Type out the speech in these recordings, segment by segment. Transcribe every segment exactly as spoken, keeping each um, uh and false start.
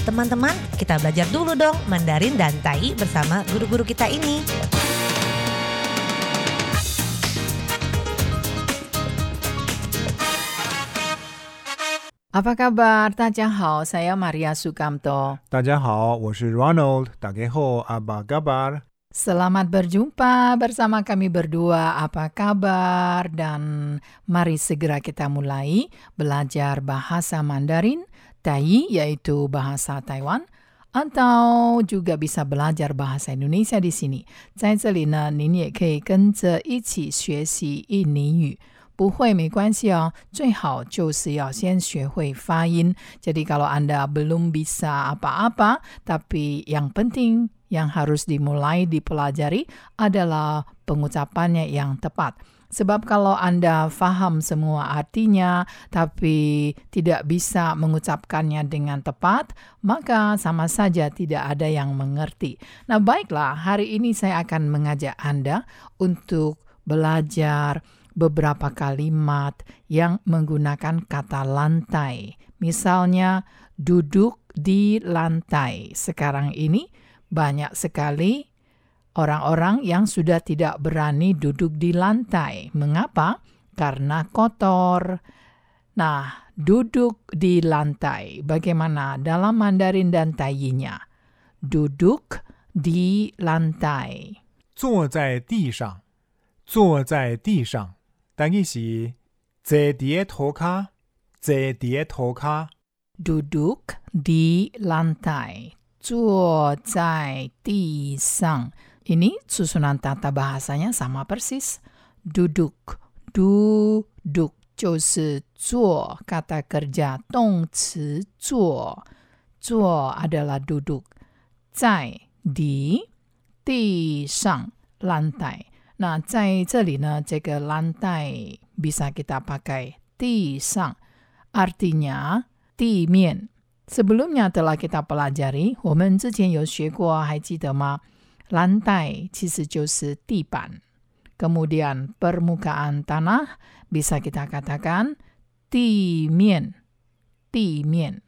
Teman-teman, kita belajar dulu dong Mandarin dan Tai bersama guru-guru kita ini. Apa kabar? 大家好, saya Maria Sukamto. 大家好, 我是 Ronald Tagaho. Apa kabar? Selamat berjumpa bersama kami berdua. Apa kabar? Dan mari segera kita mulai belajar bahasa Mandarin, Tai yaitu bahasa Taiwan, atau juga bisa belajar bahasa Indonesia di sini. 在这里呢, 您也可以跟着一起学习印尼语。 不会没关系哦, 最好就是要先学会发音. Jadi kalau Anda belum bisa apa-apa, tapi yang penting yang harus dimulai dipelajari adalah pengucapannya yang tepat. Sebab kalau Anda faham semua artinya, tapi tidak bisa mengucapkannya dengan tepat, maka sama saja tidak ada yang mengerti. Nah baiklah, hari ini saya akan mengajak Anda untuk belajar beberapa kalimat yang menggunakan kata lantai. Misalnya, duduk di lantai. Sekarang ini banyak sekali orang-orang yang sudah tidak berani duduk di lantai. Mengapa? Karena kotor. Nah, duduk di lantai. Bagaimana dalam Mandarin dan Taiyinya? Duduk di lantai. 坐在地上. 坐在地上. 但是坐在地上, duduk di lantai, 坐在地上. Ini susunan tata bahasanya sama persis. Duduk, duduk, 就是坐, kata kerja, 动词坐. 坐 adalah duduk. 在地上, lantai. Nah, 在这里呢, 这个 lantai bisa kita pakai 地上, artinya 地面. Sebelumnya telah kita pelajari, 我们之前有学过, 还记得吗? Lantai 其实就是地板. Kemudian permukaan tanah bisa kita katakan 地面, 地面.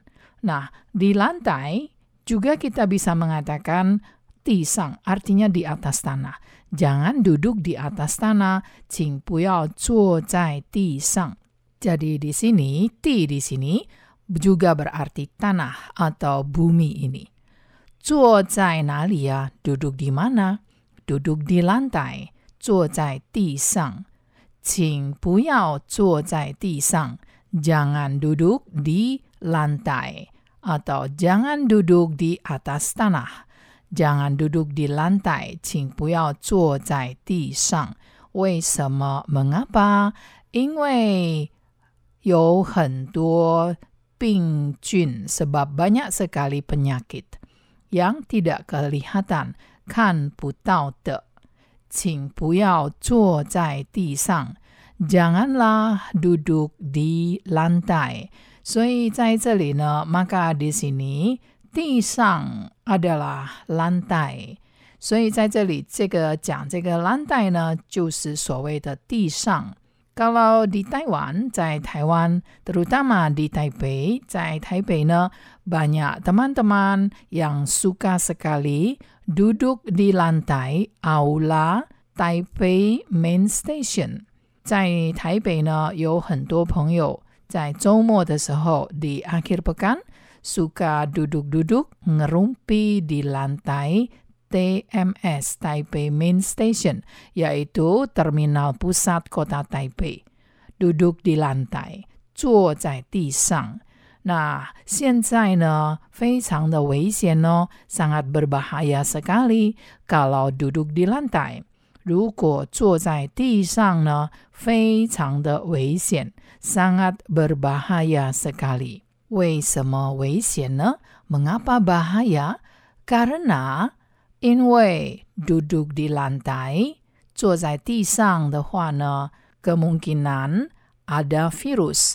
Nah, di lantai juga kita bisa mengatakan 地上, artinya di atas tanah. Jangan duduk di atas tanah, 请不要坐在地上. Jadi di sini, ti di sini juga berarti tanah atau bumi ini. 坐在哪里 ya? Duduk di mana? Duduk di lantai, 坐在地上. 请不要坐在地上. Jangan duduk di lantai atau jangan duduk di atas tanah. Jangan duduk di lantai, 请不要坐在地上. 为什么? Mengapa? 因为有很多病菌, sebab banyak sekali penyakit yang tidak kelihatan, 看不到的. 请不要坐在地上. Janganlah duduk di lantai. 所以在这里呢, maka di sini 地上 adalah lantai. 所以在这里, 这个讲这个lantai呢, 就是所谓的地上. Kalau di Taiwan, 在台湾, terutama di Taipei, 在台北呢, banyak teman-teman yang suka sekali duduk di lantai aula Taipei Main Station. 在台北呢, 有很多朋友 在周末的时候, di akhir pekan, suka duduk-duduk ngerumpi di lantai T M S, Taipei Main Station, yaitu terminal pusat kota Taipei. Duduk di lantai, 坐在地上. Nah, 现在呢, 非常的危险哦, sangat berbahaya sekali kalau duduk di lantai. 如果坐在地上呢, 非常的危险, sangat berbahaya sekali. 为什么危险呢? Mengapa bahaya? Karena, 因为 duduk di lantai, 坐在地上的话呢, kemungkinan ada virus,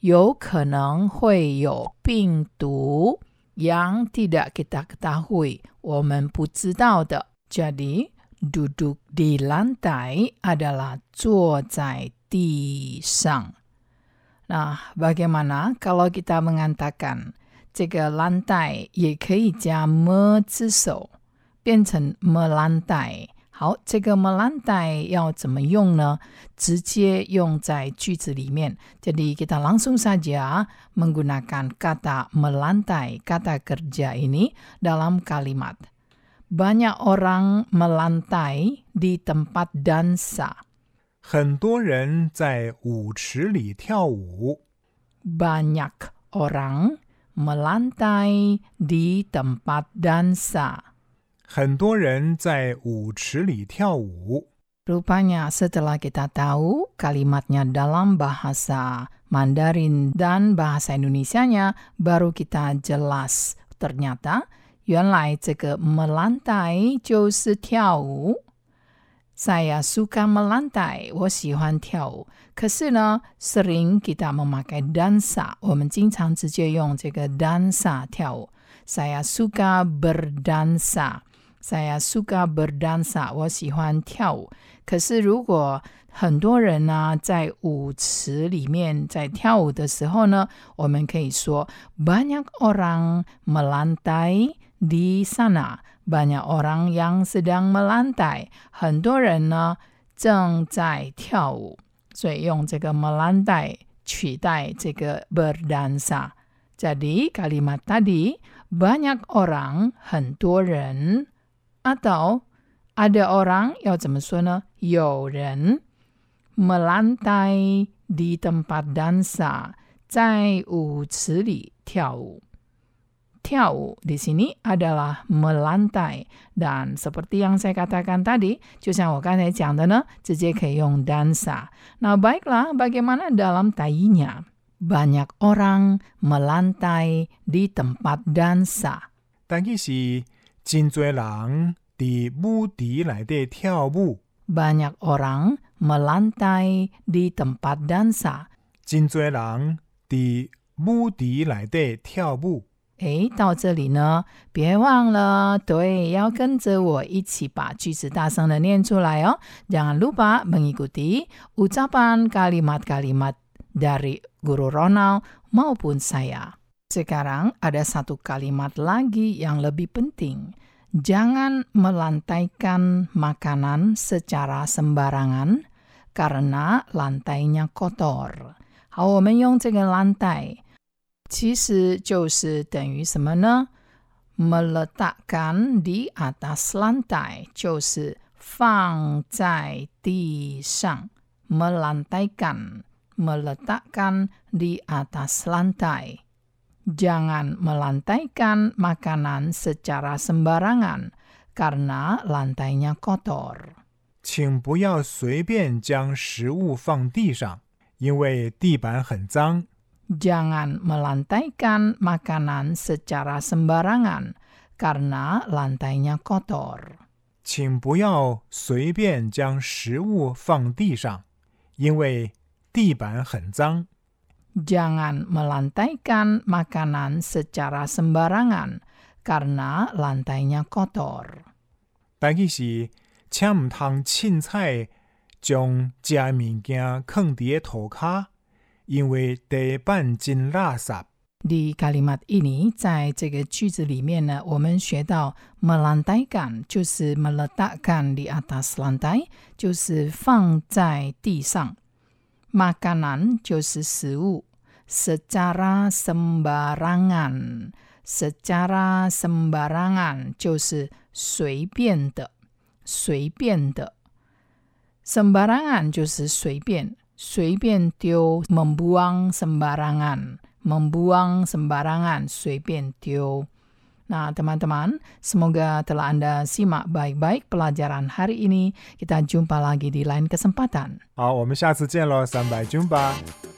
有可能会有病毒 yang tidak kita ketahui, 我们不知道的. Jadi, duduk di lantai adalah 坐在地上. Nah, bagaimana kalau kita mengatakan 这个lantai也可以加么字首，变成么lantai。好，这个么lantai要怎么用呢？直接用在句子里面。Jadi kita langsung saja menggunakan kata me lantai, kata kerja ini dalam kalimat. Banyak orang melantai di tempat dansa.很多人在舞池里跳舞。Banyak orang melantai di tempat dansa. 很多人在舞池里跳舞。Rupanya setelah kita tahu kalimatnya dalam bahasa Mandarin dan bahasa Indonesianya, baru kita jelas. Ternyata, 原来这个 melantai 就是跳舞。Saya suka melantai, 我喜欢跳舞。可是呢 sering kita memakai dansa, 我们经常直接用这个 dansa 跳舞。Saya suka berdansa, saya suka berdansa, 我喜欢跳舞。可是如果很多人呢在舞池里面在跳舞的时候呢，我们可以说 banyak orang melantai di sana.Banyak orang yang sedang melantai. 很多人呢正在跳舞，所以用这个 melantai 取代这个 berdansa. Jadi kalimat tadi banyak orang 很多人 atau ada orang 要怎么说呢？有人 melantai di tempat dansa 在舞池里跳舞。Tiau di sini adalah melantai dan seperti yang saya katakan tadi, 就像我刚才讲的呢，直接可以用 dansa. Nah, baiklah, bagaimana dalam tainya? Banyak orang melantai di tempat dansa. Tadi si, 真多人在舞池内底跳舞。Banyak orang melantai di tempat dansa. 真多人在舞池内底跳舞。诶，到这里呢，别忘了，对，要跟着我一起把句子大声的念出来哦。Jangan lupa mengikuti ucapan kalimat-kalimat dari Guru Ronald maupun saya. Sekarang ada satu kalimat lagi yang lebih penting. Jangan melantaikan makanan secara sembarangan karena lantainya kotor. 好，我们用这个lantai。其实就是等于什么呢？ meletakkan di atas lantai 就是放在地上。melantaikan meletakkan di atas lantai. Jangan melantaikan makanan secara sembarangan karena lantainya kotor. 请不要随便将食物放地上，因为地板很脏。Jangan melantaikan makanan secara sembarangan karena lantainya kotor. 请不要随便将食物放地上，因为地板很脏。Jangan melantaikan makanan secara sembarangan karena lantainya kotor. 但是，请唔通凊彩将食物件放伫涂骹。因为地板真垃圾。Di kalimat ini， 在这个句子里面呢，我们学到 melantaikan 就是 meletakkan di atas lantai 就是放在地上。Makanan 就是食物。Secara sembarangan secara sembarangan 就是随便的，随便的。Sembarangan 就是随便。随便丢 membuang sembarangan membuang sembarangan 随便丢。Nah teman-teman, semoga telah Anda simak baik-baik pelajaran hari ini. Kita jumpa lagi di lain kesempatan. 好，我们下次见咯，三百 jumpa。